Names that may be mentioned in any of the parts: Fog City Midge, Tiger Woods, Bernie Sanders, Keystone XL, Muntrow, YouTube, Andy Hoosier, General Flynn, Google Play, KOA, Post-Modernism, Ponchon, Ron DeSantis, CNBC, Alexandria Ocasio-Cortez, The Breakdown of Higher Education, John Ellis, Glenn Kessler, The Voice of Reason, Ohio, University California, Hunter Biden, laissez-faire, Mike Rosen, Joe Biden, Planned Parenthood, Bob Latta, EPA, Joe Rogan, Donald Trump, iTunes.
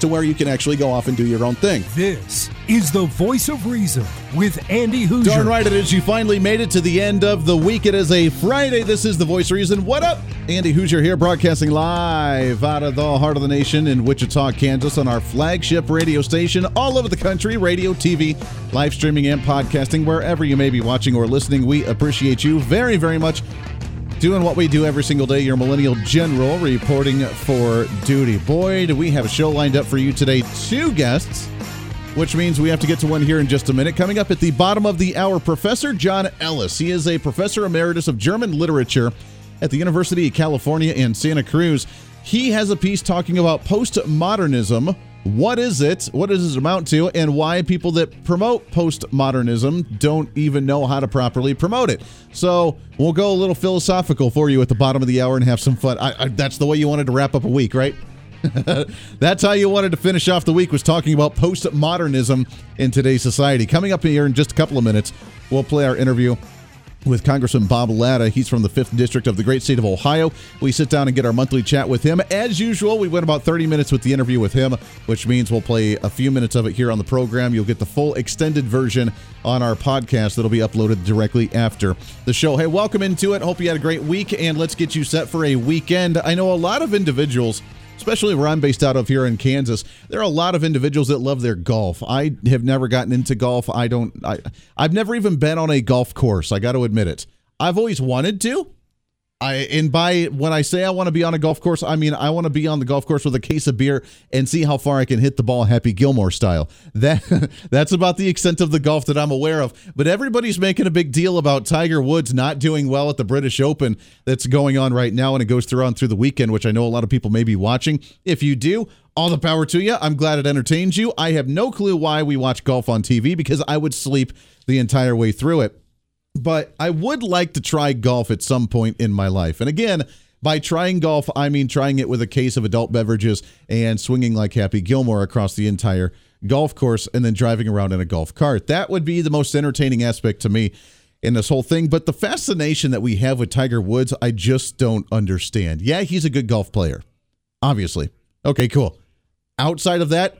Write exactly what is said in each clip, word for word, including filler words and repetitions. to where you can actually go off and do your own thing. This is The Voice of Reason with Andy Hoosier. Darn right it is. You finally made it to the end of the week. It is a Friday. This is The Voice of Reason. What up? Andy Hoosier here, broadcasting live out of the heart of the nation in Wichita, Kansas, on our flagship radio station all over the country, radio, T V, live streaming, and podcasting. Wherever you may be watching or listening, we appreciate you very, very much. Doing what we do every single day, your millennial general reporting for duty. Boy, do we have a show lined up for you today. Two guests, which means we have to get to one here in just a minute. Coming up at the bottom of the hour, Professor John Ellis. He is a professor emeritus of German literature at the University of California in Santa Cruz. He has a piece talking about post-modernism. What is it? What does it amount to? And why people that promote postmodernism don't even know how to properly promote it. So we'll go a little philosophical for you at the bottom of the hour and have some fun. I, I, that's the way you wanted to wrap up a week, right? That's how you wanted to finish off the week, was talking about postmodernism in today's society. Coming up here in just a couple of minutes, we'll play our interview with Congressman Bob Latta. He's from the fifth District of the great state of Ohio. We sit down and get our monthly chat with him. As usual, we went about thirty minutes with the interview with him, which means we'll play a few minutes of it here on the program. You'll get the full extended version on our podcast that'll be uploaded directly after the show. Hey, welcome into it. Hope you had a great week, and let's get you set for a weekend. I know a lot of individuals, especially where I'm based out of here in Kansas, there are a lot of individuals that love their golf. I have never gotten into golf. I don't, I, I've never even been on a golf course. I got to admit it. I've always wanted to. I, and by when I say I want to be on a golf course, I mean I want to be on the golf course with a case of beer and see how far I can hit the ball Happy Gilmore style. That that's about the extent of the golf that I'm aware of. But everybody's making a big deal about Tiger Woods not doing well at the British Open that's going on right now, and it goes through on through the weekend, which I know a lot of people may be watching. If you do, all the power to you. I'm glad it entertains you. I have no clue why we watch golf on T V, because I would sleep the entire way through it. But I would like to try golf at some point in my life. And again, by trying golf, I mean trying it with a case of adult beverages and swinging like Happy Gilmore across the entire golf course and then driving around in a golf cart. That would be the most entertaining aspect to me in this whole thing. But the fascination that we have with Tiger Woods, I just don't understand. Yeah, he's a good golf player, obviously. Okay, cool. Outside of that,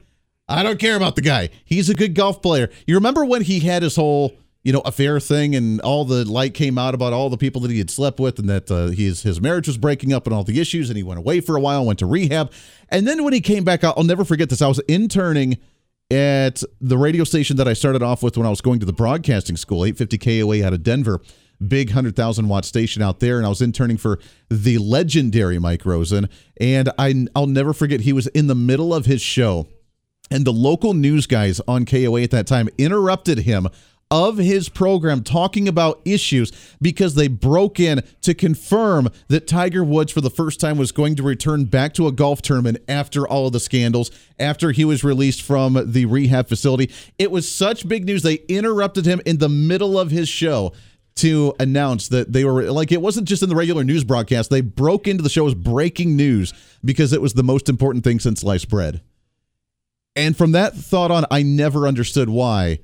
I don't care about the guy. He's a good golf player. You remember when he had his whole, you know, affair thing, and all the light came out about all the people that he had slept with, and that uh, his, his marriage was breaking up and all the issues, and he went away for a while, went to rehab. And then when he came back, I'll never forget this. I was interning at the radio station that I started off with when I was going to the broadcasting school, eight fifty K O A out of Denver, big one hundred thousand watt station out there. And I was interning for the legendary Mike Rosen. And I, I'll never forget, he was in the middle of his show, and the local news guys on K O A at that time interrupted him of his program talking about issues, because they broke in to confirm that Tiger Woods for the first time was going to return back to a golf tournament after all of the scandals, after he was released from the rehab facility. It was such big news. They interrupted him in the middle of his show to announce that they were, like, it wasn't just in the regular news broadcast. They broke into the show as breaking news because it was the most important thing since sliced bread. And from that thought on, I never understood why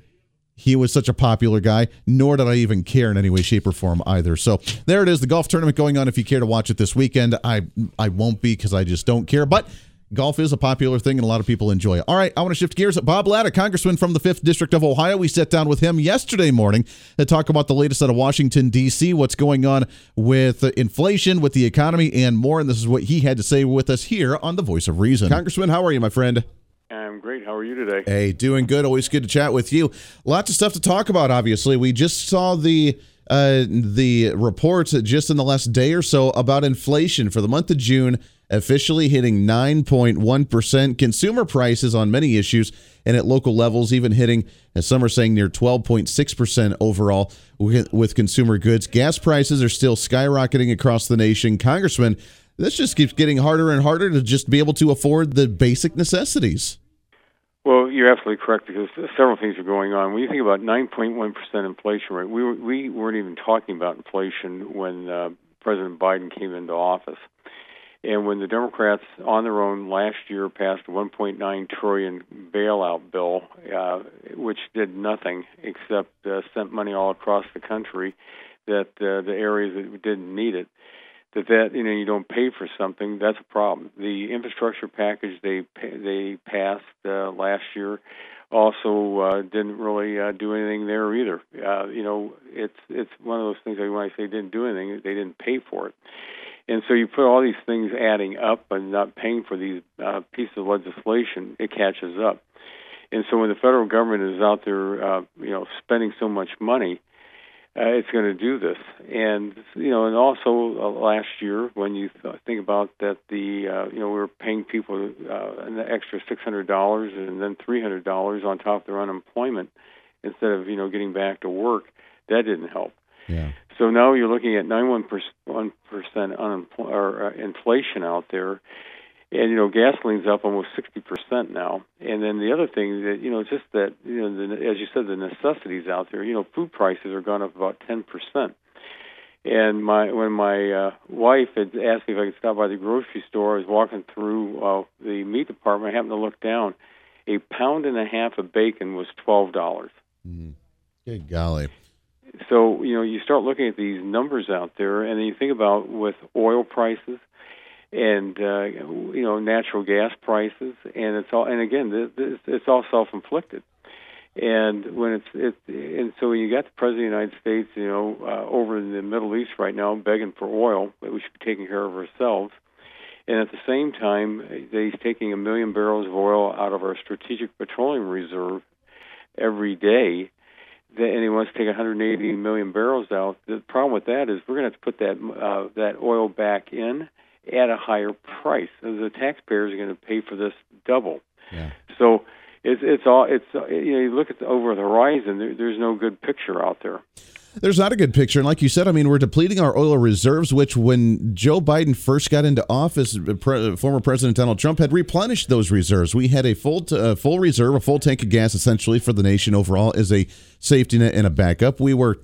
he was such a popular guy, nor did I even care in any way, shape, or form either. So there it is, the golf tournament going on. If you care to watch it this weekend, I I won't be, because I just don't care. But golf is a popular thing, and a lot of people enjoy it. All right, I want to shift gears. Bob Latta, congressman from the fifth District of Ohio. We sat down with him yesterday morning to talk about the latest out of Washington, D C, what's going on with inflation, with the economy, and more. And this is what he had to say with us here on The Voice of Reason. Congressman, how are you, my friend? I'm great. How are you today? Hey, doing good. Always good to chat with you. Lots of stuff to talk about, obviously. We just saw the uh, the reports just in the last day or so about inflation for the month of June officially hitting nine point one percent. Consumer prices on many issues and at local levels even hitting, as some are saying, near twelve point six percent overall with consumer goods. Gas prices are still skyrocketing across the nation. Congressman, this just keeps getting harder and harder to just be able to afford the basic necessities. Well, you're absolutely correct, because several things are going on. When you think about nine point one percent inflation rate, we, were, we weren't even talking about inflation when uh, President Biden came into office. And when the Democrats on their own last year passed a one point nine trillion dollars bailout bill, uh, which did nothing except uh, sent money all across the country that uh, the areas that didn't need it, that, that you know, you don't pay for something, that's a problem. The infrastructure package they they passed uh, last year also uh, didn't really uh, do anything there either. Uh, you know, it's it's one of those things that when I say didn't do anything, they didn't pay for it. And so you put all these things adding up and not paying for these uh, pieces of legislation, it catches up. And so when the federal government is out there, uh, you know, spending so much money, uh, it's going to do this. And, you know, and also uh, last year when you th- think about that, the, uh, you know, we were paying people uh, an extra six hundred dollars and then three hundred dollars on top of their unemployment instead of, you know, getting back to work. That didn't help. Yeah. So now you're looking at ninety-one percent unemployment inflation out there, and you know gasoline's up almost sixty percent now. And then the other thing that you know, just that you know, the, as you said, the necessities out there. You know, food prices are gone up about ten percent. And my when my uh, wife had asked me if I could stop by the grocery store, I was walking through uh, the meat department. I happened to look down. A pound and a half of bacon was twelve dollars. Mm. Good golly. So, you know, you start looking at these numbers out there, and then you think about with oil prices and, uh, you know, natural gas prices, and it's all, and again, it's all self-inflicted. And when it's, it, and so when you got the President of the United States, you know, uh, over in the Middle East right now begging for oil, that we should be taking care of ourselves. And at the same time, they're taking a million barrels of oil out of our strategic petroleum reserve every day. And he wants to take one hundred eighty million barrels out. The problem with that is we're going to have to put that uh, that oil back in at a higher price. The taxpayers are going to pay for this double. Yeah. So it's it's all it's you know you look at the, over the horizon. There, there's no good picture out there. There's not a good picture, and like you said, I mean, we're depleting our oil reserves, which when Joe Biden first got into office, pre- former President Donald Trump had replenished those reserves. We had a full t- uh, full reserve, a full tank of gas, essentially, for the nation overall as a safety net and a backup. We were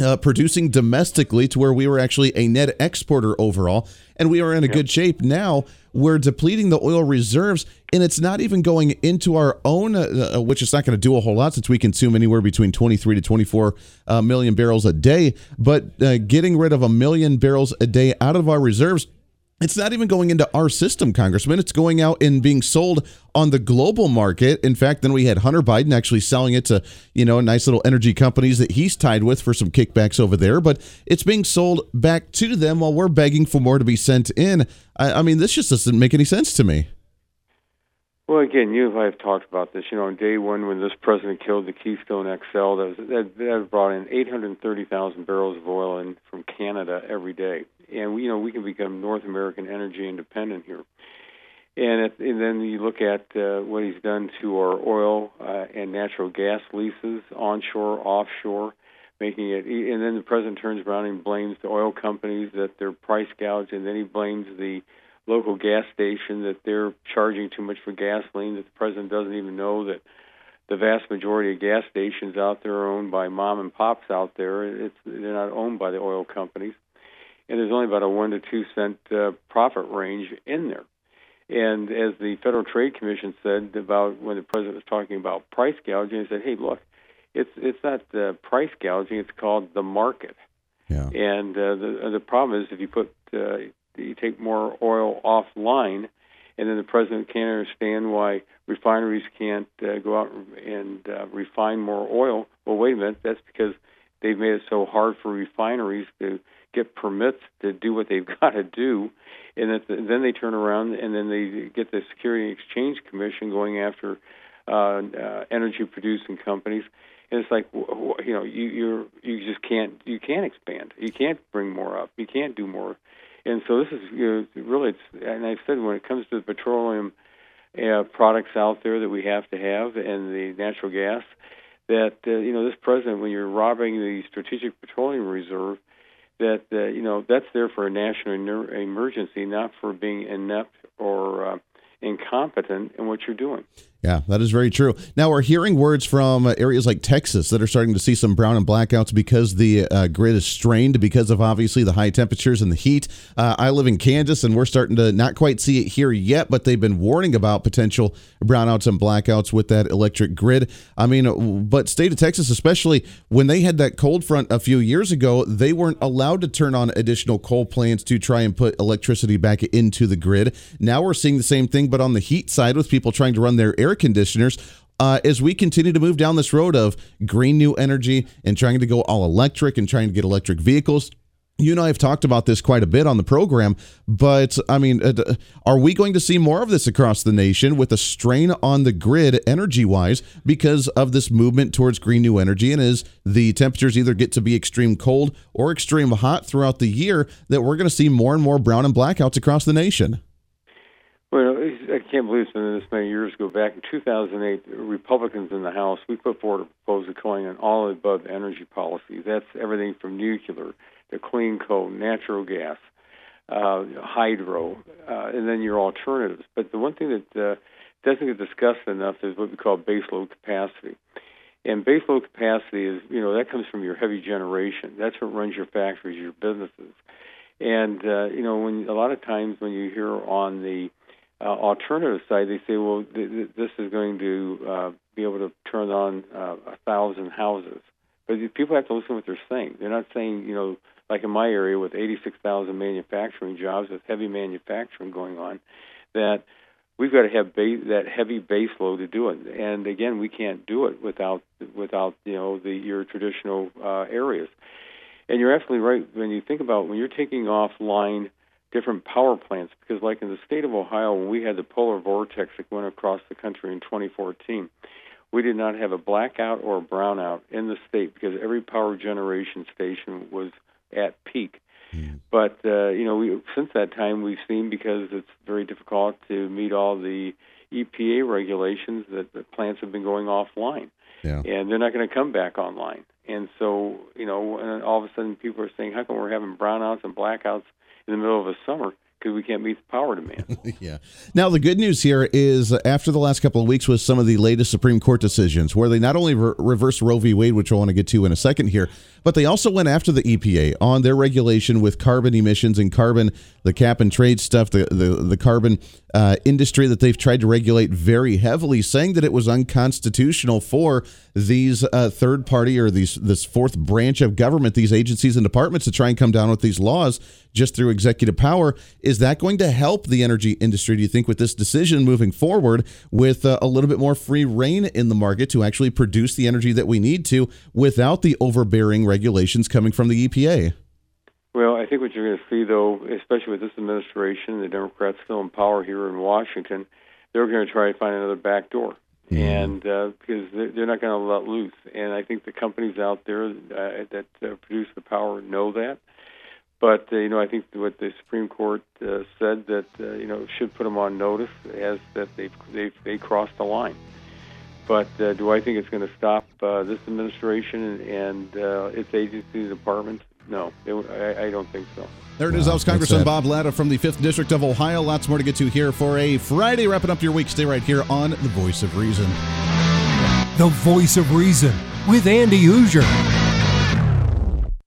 uh, producing domestically to where we were actually a net exporter overall, and we are in a good shape now. We're depleting the oil reserves, and it's not even going into our own, uh, which is not going to do a whole lot since we consume anywhere between twenty-three to twenty-four uh, million barrels a day. But uh, getting rid of a million barrels a day out of our reserves, it's not even going into our system, Congressman. It's going out and being sold on the global market. In fact, then we had Hunter Biden actually selling it to, you know, nice little energy companies that he's tied with for some kickbacks over there. But it's being sold back to them while we're begging for more to be sent in. I, I mean, this just doesn't make any sense to me. Well, again, you and I have talked about this. You know, on day one when this president killed the Keystone X L, that was, that, that brought in eight hundred thirty thousand barrels of oil in from Canada every day. And, we, you know, we can become North American energy independent here. And, it, and then you look at uh, what he's done to our oil uh, and natural gas leases, onshore, offshore, making it. And then the president turns around and blames the oil companies that they're price gouged, and then he blames the local gas station that they're charging too much for gasoline, that the president doesn't even know that the vast majority of gas stations out there are owned by mom and pops out there. It's, they're not owned by the oil companies. And there's only about a one to two cent uh, profit range in there. And as the Federal Trade Commission said about when the president was talking about price gouging, he said, hey, look, it's it's not uh, price gouging, it's called the market. Yeah. And uh, the, the problem is if you put uh, you take more oil offline, and then the president can't understand why refineries can't uh, go out and uh, refine more oil. Well, wait a minute, that's because they've made it so hard for refineries to get permits to do what they've got to do, and that the, then they turn around and then they get the Security and Exchange Commission going after uh, uh, energy-producing companies. And it's like, you know, you you're, you just can't you can't expand, you can't bring more up, you can't do more. And so this is you know, really, it's, and I've said when it comes to the petroleum uh, products out there that we have to have and the natural gas, that, uh, you know, this president, when you're robbing the Strategic Petroleum Reserve, that, uh, you know, that's there for a national emergency, not for being inept or uh, incompetent in what you're doing. Yeah, that is very true. Now, we're hearing words from areas like Texas that are starting to see some brown and blackouts because the uh, grid is strained because of, obviously, the high temperatures and the heat. Uh, I live in Kansas, and we're starting to not quite see it here yet, but they've been warning about potential brownouts and blackouts with that electric grid. I mean, but state of Texas, especially when they had that cold front a few years ago, they weren't allowed to turn on additional coal plants to try and put electricity back into the grid. Now we're seeing the same thing, but on the heat side with people trying to run their air conditioners uh, as we continue to move down this road of green new energy and trying to go all electric and trying to get electric vehicles. You and I have talked about this quite a bit on the program, but I mean, uh, are we going to see more of this across the nation with a strain on the grid energy wise because of this movement towards green new energy? And as the temperatures either get to be extreme cold or extreme hot throughout the year, that we're going to see more and more brown and blackouts across the nation? Well, I can't believe it's been this many years ago. Back in two thousand eight, Republicans in the House, we put forward a proposal calling an all-above energy policy. That's everything from nuclear to clean coal, natural gas, uh, hydro, uh, and then your alternatives. But the one thing that uh, doesn't get discussed enough is what we call baseload capacity. And baseload capacity is, you know, that comes from your heavy generation. That's what runs your factories, your businesses. And, uh, you know, when a lot of times when you hear on the Uh, alternative side, they say, well, th- th- this is going to uh, be able to turn on uh, a thousand houses. But people have to listen to what they're saying. They're not saying, you know, like in my area with eighty-six thousand manufacturing jobs, with heavy manufacturing going on, that we've got to have ba- that heavy base load to do it. And, again, we can't do it without, without you know, the your traditional uh, areas. And you're absolutely right when you think about when you're taking offline different power plants, because like in the state of Ohio, when we had the polar vortex that went across the country in twenty fourteen, we did not have a blackout or a brownout in the state because every power generation station was at peak. Mm. But, uh, you know, we, since that time we've seen, because it's very difficult to meet all the E P A regulations, that the plants have been going offline. Yeah. And they're not going to come back online. And so, you know, and all of a sudden people are saying, how come we're having brownouts and blackouts in the middle of the summer because we can't meet the power demand? Yeah. Now, the good news here is after the last couple of weeks with some of the latest Supreme Court decisions, where they not only re- reversed Roe v. Wade, which I want to get to in a second here, but they also went after the E P A on their regulation with carbon emissions and carbon, the cap and trade stuff, the, the, the carbon uh, industry that they've tried to regulate very heavily, saying that it was unconstitutional for these uh, third party or these this fourth branch of government, these agencies and departments, to try and come down with these laws just through executive power. Is that going to help the energy industry, do you think, with this decision moving forward with uh, a little bit more free rein in the market to actually produce the energy that we need to without the overbearing regulations coming from the E P A? Well, I think what you're going to see, though, especially with this administration, the Democrats still in power here in Washington, they're going to try to find another back door. Mm. And uh, because they're not going to let loose. And I think the companies out there uh, that uh, produce the power know that. But, uh, you know, I think what the Supreme Court uh, said that, uh, you know, should put them on notice as that they've, they've, they crossed the line. But uh, do I think it's going to stop uh, this administration and, and uh, its agencies, departments? No, it, I, I don't think so. There it is. Wow, that was Congressman Bob Latta from the fifth District of Ohio. Lots more to get to here for a Friday. Wrapping up your week. Stay right here on The Voice of Reason. The Voice of Reason with Andy Hoosier.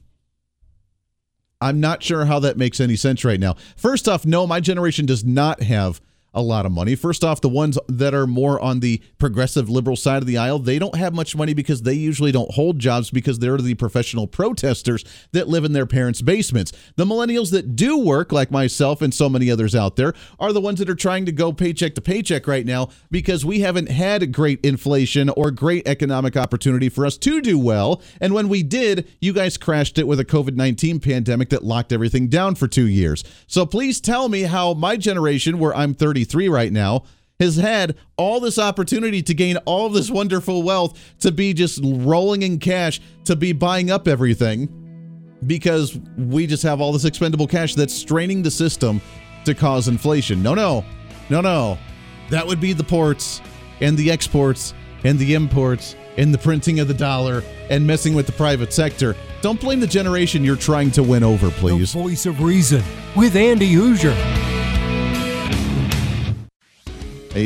I'm not sure how that makes any sense right now. First off, no, my generation does not have a lot of money. First off, the ones that are more on the progressive liberal side of the aisle, they don't have much money because they usually don't hold jobs because they're the professional protesters that live in their parents' basements. The millennials that do work, like myself and so many others out there, are the ones that are trying to go paycheck to paycheck right now because we haven't had great inflation or great economic opportunity for us to do well. And when we did, you guys crashed it with a covid nineteen pandemic that locked everything down for two years. So please tell me how my generation, where I'm thirty, right now, has had all this opportunity to gain all of this wonderful wealth, to be just rolling in cash, to be buying up everything, because we just have all this expendable cash that's straining the system to cause inflation. No, no, no, no. That would be the ports and the exports and the imports and the printing of the dollar and messing with the private sector. Don't blame the generation you're trying to win over, please. The Voice of Reason with Andy Hoosier. Hey,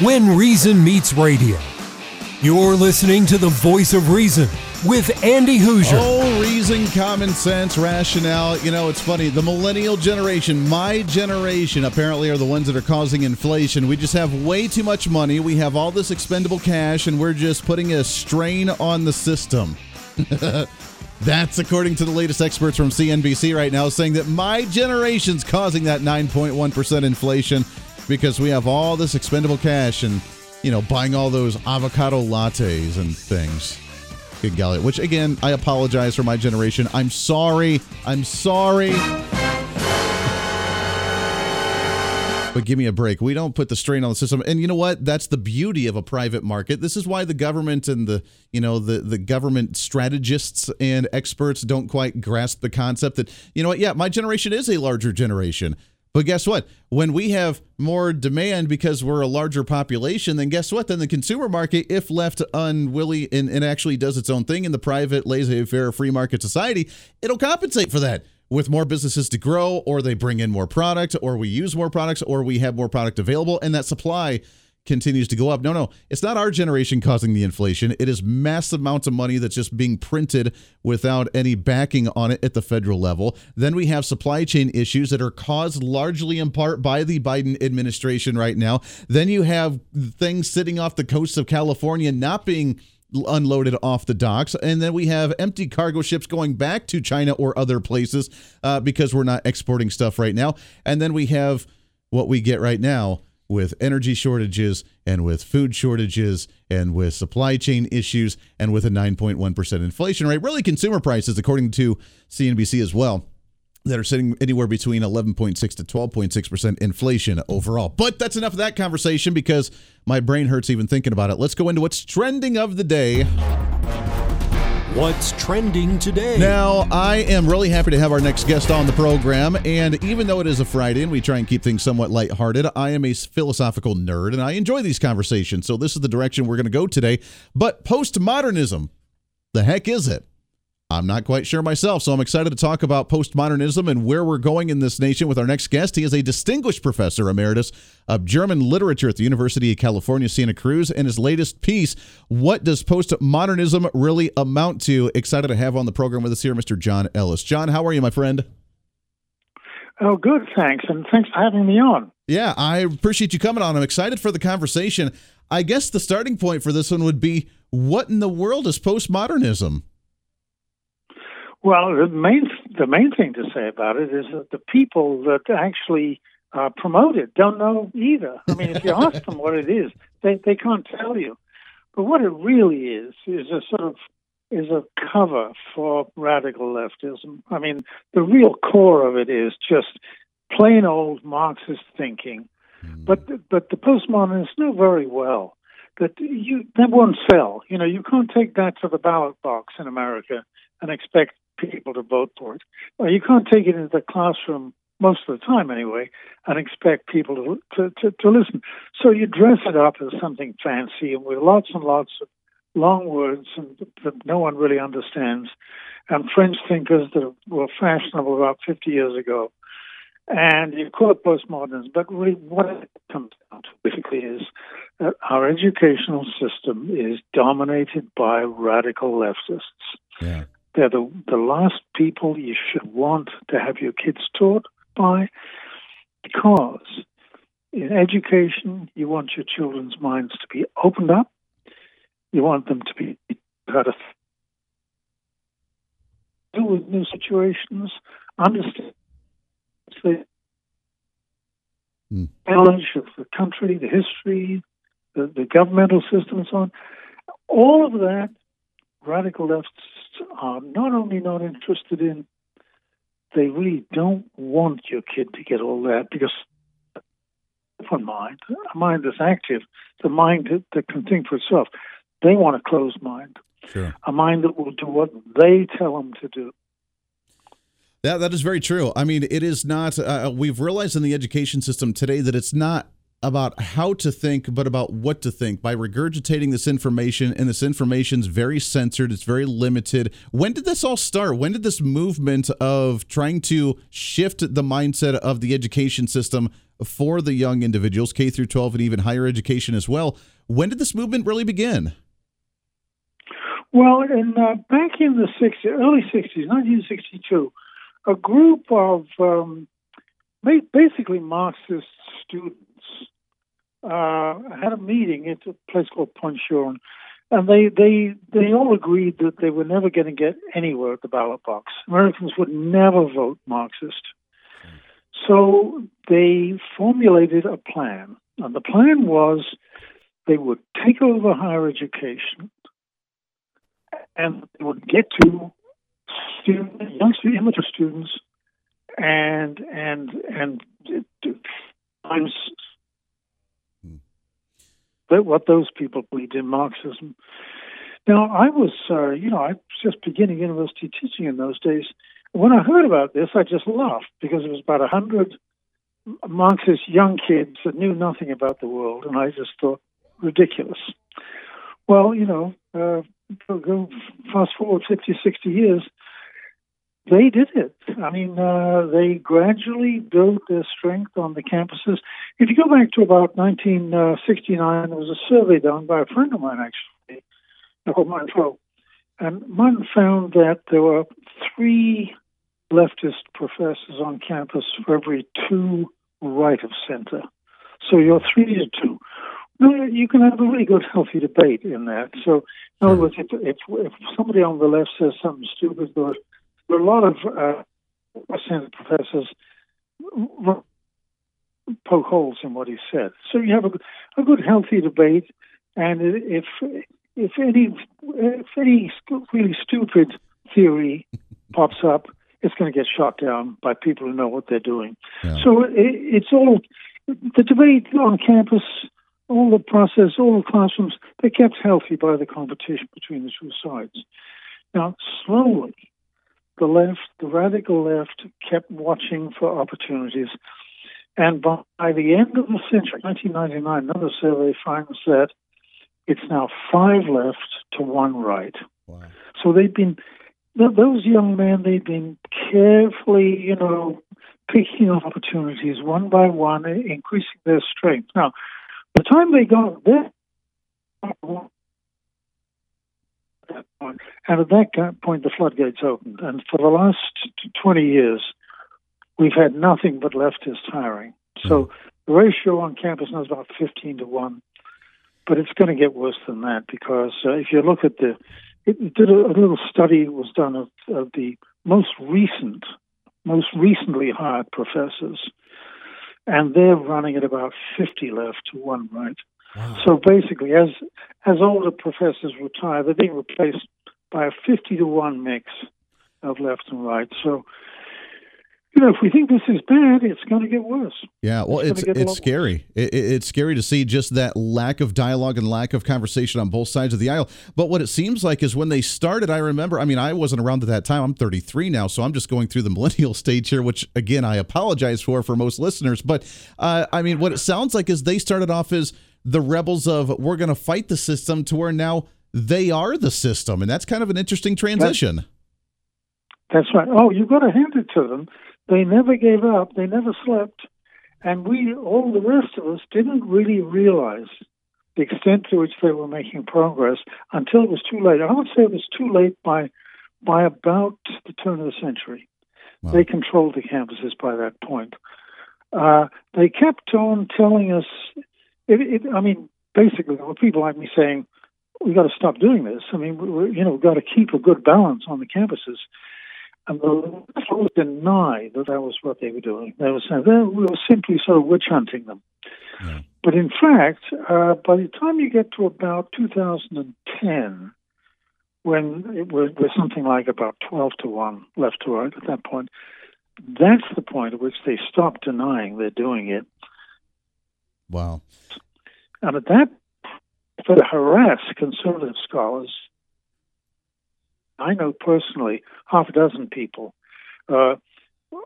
When Reason Meets Radio, you're listening to The Voice of Reason with Andy Hoosier. Oh, reason, common sense, rationale. You know, it's funny. The millennial generation, my generation, apparently are the ones that are causing inflation. We just have way too much money. We have all this expendable cash, and we're just putting a strain on the system. That's according to the latest experts from C N B C right now, saying that my generation's causing that nine point one percent inflation, because we have all this expendable cash and, you know, buying all those avocado lattes and things. Good golly. Which, again, I apologize for my generation. I'm sorry. I'm sorry. But give me a break. We don't put the strain on the system. And you know what? That's the beauty of a private market. This is why the government and the, you know, the, the government strategists and experts don't quite grasp the concept that, you know what? Yeah, my generation is a larger generation. But guess what? When we have more demand because we're a larger population, then guess what? Then the consumer market, if left unwilling and, and actually does its own thing in the private, laissez-faire, free market society, it'll compensate for that with more businesses to grow, or they bring in more product, or we use more products, or we have more product available, and that supply continues to go up. No, no, it's not our generation causing the inflation. It is massive amounts of money that's just being printed without any backing on it at the federal level. Then we have supply chain issues that are caused largely in part by the Biden administration right now. Then you have things sitting off the coast of California not being unloaded off the docks, and then we have empty cargo ships going back to China or other places uh, because we're not exporting stuff right now. And then we have what we get right now with energy shortages and with food shortages and with supply chain issues and with a nine point one percent inflation rate. Really, consumer prices, according to C N B C as well, that are sitting anywhere between eleven point six to twelve point six percent inflation overall. But that's enough of that conversation because my brain hurts even thinking about it. Let's go into what's trending of the day. What's trending today? Now, I am really happy to have our next guest on the program, and even though it is a Friday and we try and keep things somewhat lighthearted, I am a philosophical nerd, and I enjoy these conversations, so this is the direction we're going to go today. But postmodernism, the heck is it? I'm not quite sure myself, so I'm excited to talk about postmodernism and where we're going in this nation with our next guest. He is a distinguished professor emeritus of German literature at the University of California, Santa Cruz, and his latest piece, What Does Postmodernism Really Amount To? Excited to have on the program with us here, Mister John Ellis. John, how are you, my friend? Oh, good, thanks, and thanks for having me on. Yeah, I appreciate you coming on. I'm excited for the conversation. I guess the starting point for this one would be, what in the world is postmodernism? Well, the main the main thing to say about it is that the people that actually uh, promote it don't know either. I mean, if you ask them what it is, they, they can't tell you. But what it really is is a sort of is a cover for radical leftism. I mean, the real core of it is just plain old Marxist thinking. But but the postmodernists know very well that you that won't sell. You know, you can't take that to the ballot box in America and expect people to vote for it. Or you can't take it into the classroom most of the time anyway and expect people to to, to, to listen. So you dress it up as something fancy and with lots and lots of long words and, that no one really understands, and French thinkers that were fashionable about fifty years ago. And you call it postmodernism, but really what it comes down to basically is that our educational system is dominated by radical leftists. Yeah. They're the, the last people you should want to have your kids taught by, because in education, you want your children's minds to be opened up. You want them to be how to deal with new situations, understand the knowledge of the country, the history, the, the governmental system, and so on. All of that, radical leftists are not only not interested in, they really don't want your kid to get all that, because open mind, a mind that's active, the mind that, that can think for itself. They want a closed mind, sure. A mind that will do what they tell them to do. That that is very true. I mean, it is not. Uh, we've realized in the education system today that it's not about how to think, but about what to think by regurgitating this information. And this information's very censored. It's very limited. When did this all start? When did this movement of trying to shift the mindset of the education system for the young individuals, K through twelve, and even higher education as well? When did this movement really begin? Well, in, uh, back in the sixties, early sixties, nineteen sixty-two, a group of um, basically Marxist students uh, had a meeting at a place called Ponchon, and they, they, they all agreed that they were never going to get anywhere at the ballot box. Americans would never vote Marxist. So they formulated a plan, and the plan was they would take over higher education, and they would get to students, young immature students, and and and times that what those people believed in Marxism. Now, I was, uh, you know, I was just beginning university teaching in those days. When I heard about this, I just laughed, because it was about a hundred Marxist young kids that knew nothing about the world, and I just thought, ridiculous. Well, you know, uh, go fast forward fifty, sixty years, they did it. I mean, uh, they gradually built their strength on the campuses. If you go back to about nineteen sixty-nine, there was a survey done by a friend of mine, actually, called Muntrow, and Muntrow found that there were three leftist professors on campus for every two right of center. So you're three to two. No, you can have a really good, healthy debate in that. So, in other words, if, if, if somebody on the left says something stupid, there are a lot of uh, professors poke holes in what he said. So you have a, a good, healthy debate, and if if any if any really stupid theory pops up, it's going to get shot down by people who know what they're doing. Yeah. So it, it's all the debate on campus. All the process, all the classrooms, they're kept healthy by the competition between the two sides. Now, slowly, the left, the radical left, kept watching for opportunities. And by the end of the century, nineteen ninety-nine, another survey finds that it's now five left to one right. Wow. So they've been, those young men, they've been carefully, you know, picking up opportunities one by one, increasing their strength. Now, the time they got there, and at that point the floodgates opened. And for the last twenty years, we've had nothing but leftist hiring. So the ratio on campus now is about fifteen to one, but it's going to get worse than that because uh, if you look at the, it did a, a little study was done of, of the most recent, most recently hired professors, and they're running at about fifty left to one right. Wow. So basically, as as older professors retire, they're being replaced by a fifty to one mix of left and right. So, you know, if we think this is bad, it's going to get worse. Yeah, well, it's it's, it's scary. It, it's scary to see just that lack of dialogue and lack of conversation on both sides of the aisle. But what it seems like is when they started, I remember, I mean, I wasn't around at that time. I'm thirty-three now, so I'm just going through the millennial stage here, which, again, I apologize for for most listeners. But, uh, I mean, what it sounds like is they started off as the rebels of we're going to fight the system to where now they are the system. And that's kind of an interesting transition. That's, that's right. Oh, you've got to hand it to them. They never gave up. They never slept. And we, all the rest of us, didn't really realize the extent to which they were making progress until it was too late. I would say it was too late by by about the turn of the century. Wow. They controlled the campuses by that point. Uh, they kept on telling us, it, it, I mean, basically there were people like me saying, we got to stop doing this. I mean, we, you know, we've got to keep a good balance on the campuses. And the left would deny that that was what they were doing. They were saying, well, we were simply sort of witch hunting them. Yeah. But in fact, uh, by the time you get to about two thousand ten, when it was, was something like about twelve to one left to right at that point, that's the point at which they stopped denying they're doing it. Wow. And at that, they harass conservative scholars. I know personally half a dozen people, uh,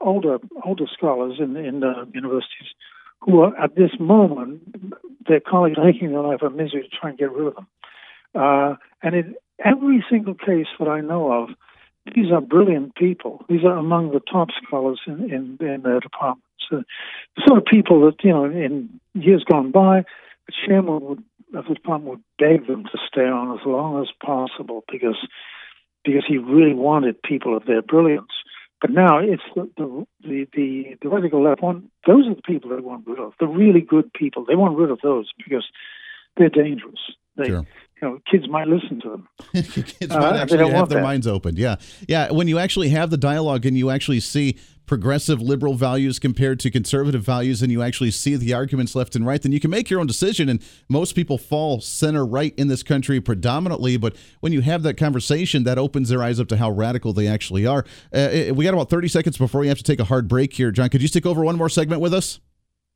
older older scholars in in uh, universities, who are at this moment their colleagues making their life a misery to try and get rid of them. Uh, and in every single case that I know of, these are brilliant people. These are among the top scholars in in, in their departments. So, the sort of people that you know in years gone by, the chairman would, of the department would beg them to stay on as long as possible because. because he really wanted people of their brilliance. But now it's the the, the, the, the radical left one. Those are the people they want rid of, the really good people. They want rid of those because they're dangerous. They, sure. You know, kids might listen to them. Kids uh, might actually have their that. minds open. Yeah. Yeah. When you actually have the dialogue and you actually see progressive liberal values compared to conservative values and you actually see the arguments left and right, then you can make your own decision. And most people fall center right in this country predominantly. But when you have that conversation, that opens their eyes up to how radical they actually are. Uh, we got about thirty seconds before we have to take a hard break here. John, could you stick over one more segment with us?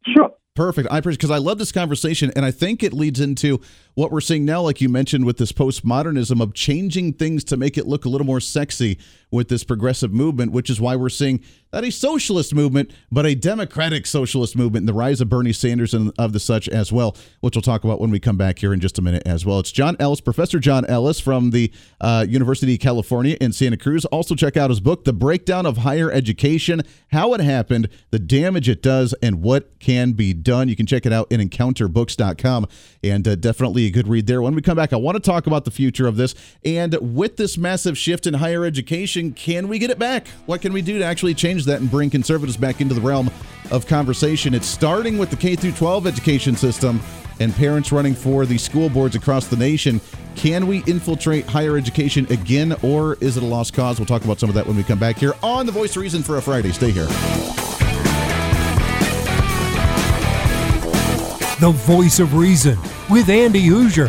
Sure. Perfect. I appreciate because I love this conversation, and I think it leads into what we're seeing now, like you mentioned, with this postmodernism of changing things to make it look a little more sexy with this progressive movement, which is why we're seeing not a socialist movement, but a democratic socialist movement and the rise of Bernie Sanders and of the such as well, which we'll talk about when we come back here in just a minute as well. It's John Ellis, Professor John Ellis from the uh, University of California in Santa Cruz. Also check out his book, The Breakdown of Higher Education, How It Happened, the Damage It Does, and What Can Be Done. You can check it out at encounter books dot com, and uh, definitely a good read there. When we come back, I want to talk about the future of this. And with this massive shift in higher education, can we get it back? What can we do to actually change that and bring conservatives back into the realm of conversation? It's starting with the K through twelve education system and parents running for the school boards across the nation. Can we infiltrate higher education again, or is it a lost cause? We'll talk about some of that when we come back here on The Voice of Reason for a Friday. Stay here. The Voice of Reason with Andy Hoosier.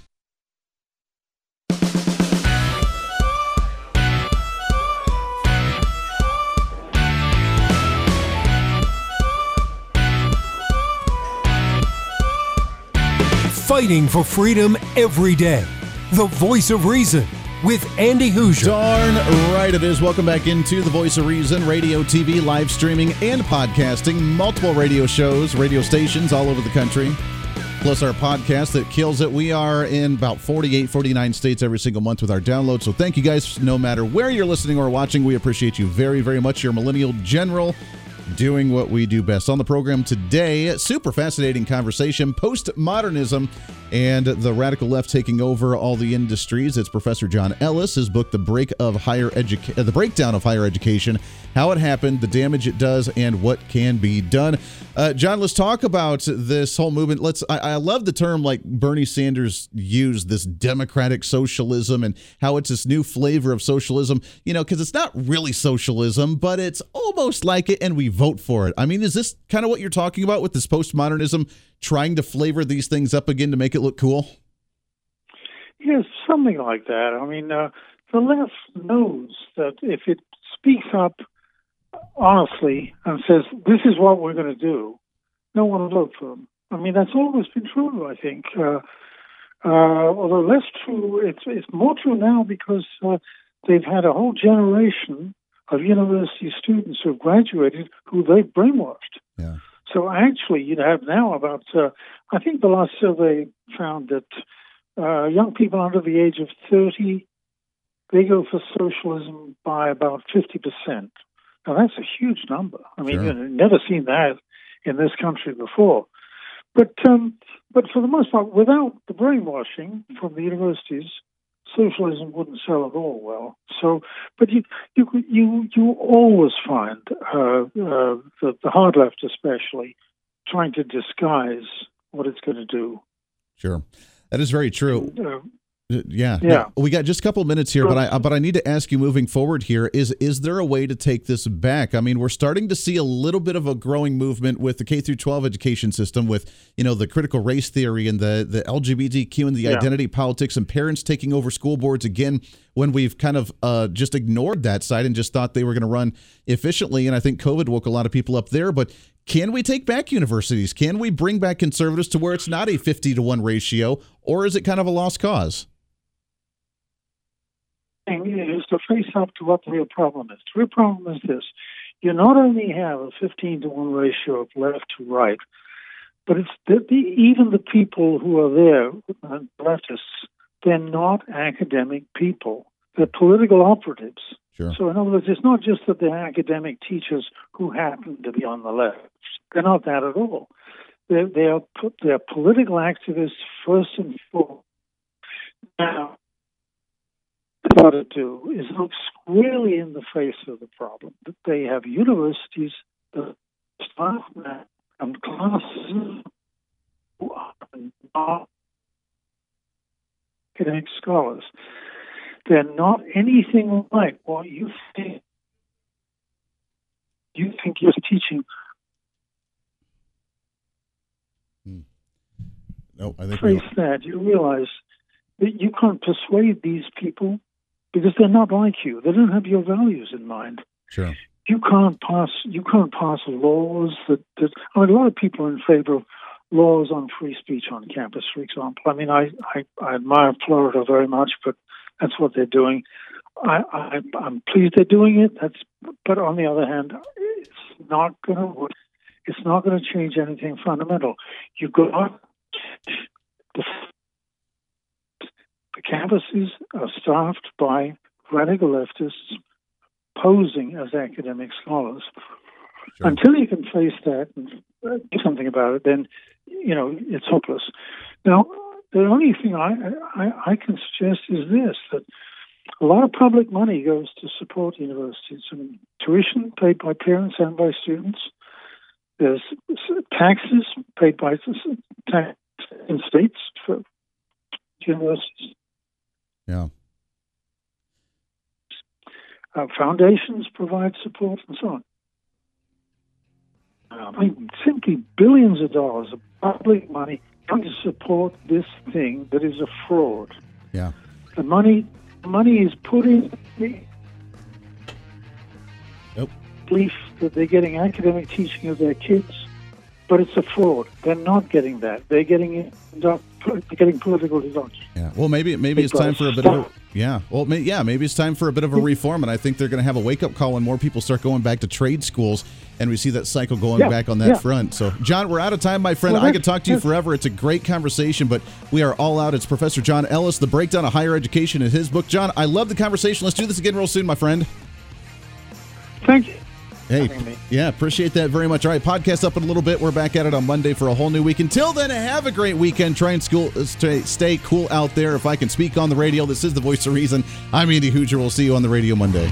Fighting for freedom every day. The Voice of Reason with Andy Hoosier. Darn right it is. Welcome back into The Voice of Reason, radio, T V, live streaming, and podcasting. Multiple radio shows, radio stations all over the country. Plus our podcast that kills it. We are in about forty-eight, forty-nine states every single month with our download. So thank you guys. No matter where you're listening or watching, we appreciate you very, very much. Your millennial general, doing what we do best. On the program today, super fascinating conversation, post-modernism and the radical left taking over all the industries. It's Professor John Ellis, his book, The Break of Higher Educa- The Breakdown of Higher Education, how it happened, the damage it does, and what can be done. Uh, John, let's talk about this whole movement. Let's. I, I love the term like Bernie Sanders used, this democratic socialism, and how it's this new flavor of socialism, you know, because it's not really socialism, but it's almost like it, and we vote for it. I mean, is this kind of what you're talking about with this postmodernism, trying to flavor these things up again to make it look cool? Yes, something like that. I mean, uh, the left knows that if it speaks up honestly and says, this is what we're going to do, no one will vote for them. I mean, that's always been true, I think. Uh, uh, although less true, it's, it's more true now because uh, they've had a whole generation of university students who have graduated who they've brainwashed. Yeah. So actually, you'd have now about, uh, I think the last survey found that uh, young people under the age of thirty, they go for socialism by about fifty percent. Now, that's a huge number. I mean, sure. You know, never seen that in this country before. But um, but for the most part, without the brainwashing from the universities, socialism wouldn't sell at all well. So, but you you you you always find uh, uh, the, the hard left, especially, trying to disguise what it's going to do. Sure, that is very true. Uh, yeah, yeah. Now, we got just a couple of minutes here, sure. but I but I need to ask you, moving forward here, is is there a way to take this back? I mean, we're starting to see a little bit of a growing movement with the K through twelve education system, with you know the critical race theory and the the L G B T Q and the yeah. identity politics, and parents taking over school boards again. When we've kind of uh, just ignored that side and just thought they were going to run efficiently. And I think COVID woke a lot of people up there. But can we take back universities? Can we bring back conservatives to where it's not a fifty to one ratio? Or is it kind of a lost cause? The thing is to face up to what the real problem is. The real problem is this. You not only have a fifteen to one ratio of left to right, but it's the, the, even the people who are there, leftists, they're not academic people. They're political operatives. Sure. So in other words, it's not just that they're academic teachers who happen to be on the left. They're not that at all. They're, they are they're political activists first and foremost. Now, what it do is look squarely in the face of the problem. That they have universities, that staff, and classes who are not academic scholars. they're not anything like what you think. You think you're teaching. Hmm. No, I think Trace we... that. You realize that you can't persuade these people because they're not like you. They don't have your values in mind. Sure. You can't pass. You can't pass laws that. that I mean, a lot of people are in favor of laws on free speech on campus, for example. I mean, I, I, I admire Florida very much, but that's what they're doing. I, I, I'm pleased they're doing it. That's, but on the other hand, it's not going to. It's not going to change anything fundamental. You got the, the campuses are staffed by radical leftists posing as academic scholars. Sure. Until you can face that and do something about it, then, you know, it's hopeless. Now, the only thing I, I, I can suggest is this, that a lot of public money goes to support universities. I mean, tuition paid by parents and by students. There's taxes paid by tax in states for universities. Yeah. Uh, foundations provide support and so on. I mean, simply billions of dollars of public money to support this thing that is a fraud. Yeah. The money money is put in the nope. belief that they're getting academic teaching of their kids, but it's a fraud. They're not getting that. They're getting they're getting political results. Yeah. Well, maybe maybe it's time for a bit of a Yeah. Well, may, yeah, maybe it's time for a bit of a reform, and I think they're going to have a wake-up call and more people start going back to trade schools, and we see that cycle going yeah, back on that yeah. front. So, John, we're out of time, my friend. Well, I could talk to you forever. It's a great conversation, but we are all out. It's Professor John Ellis, The Breakdown of Higher Education, in his book. John, I love the conversation. Let's do this again real soon, my friend. Thank you. Hey, yeah, appreciate that very much. All right, podcast up in a little bit. We're back at it on Monday for a whole new week. Until then, have a great weekend. Try and school, stay, stay cool out there. If I can speak on the radio, this is The Voice of Reason. I'm Andy Hoosier. We'll see you on the radio Monday.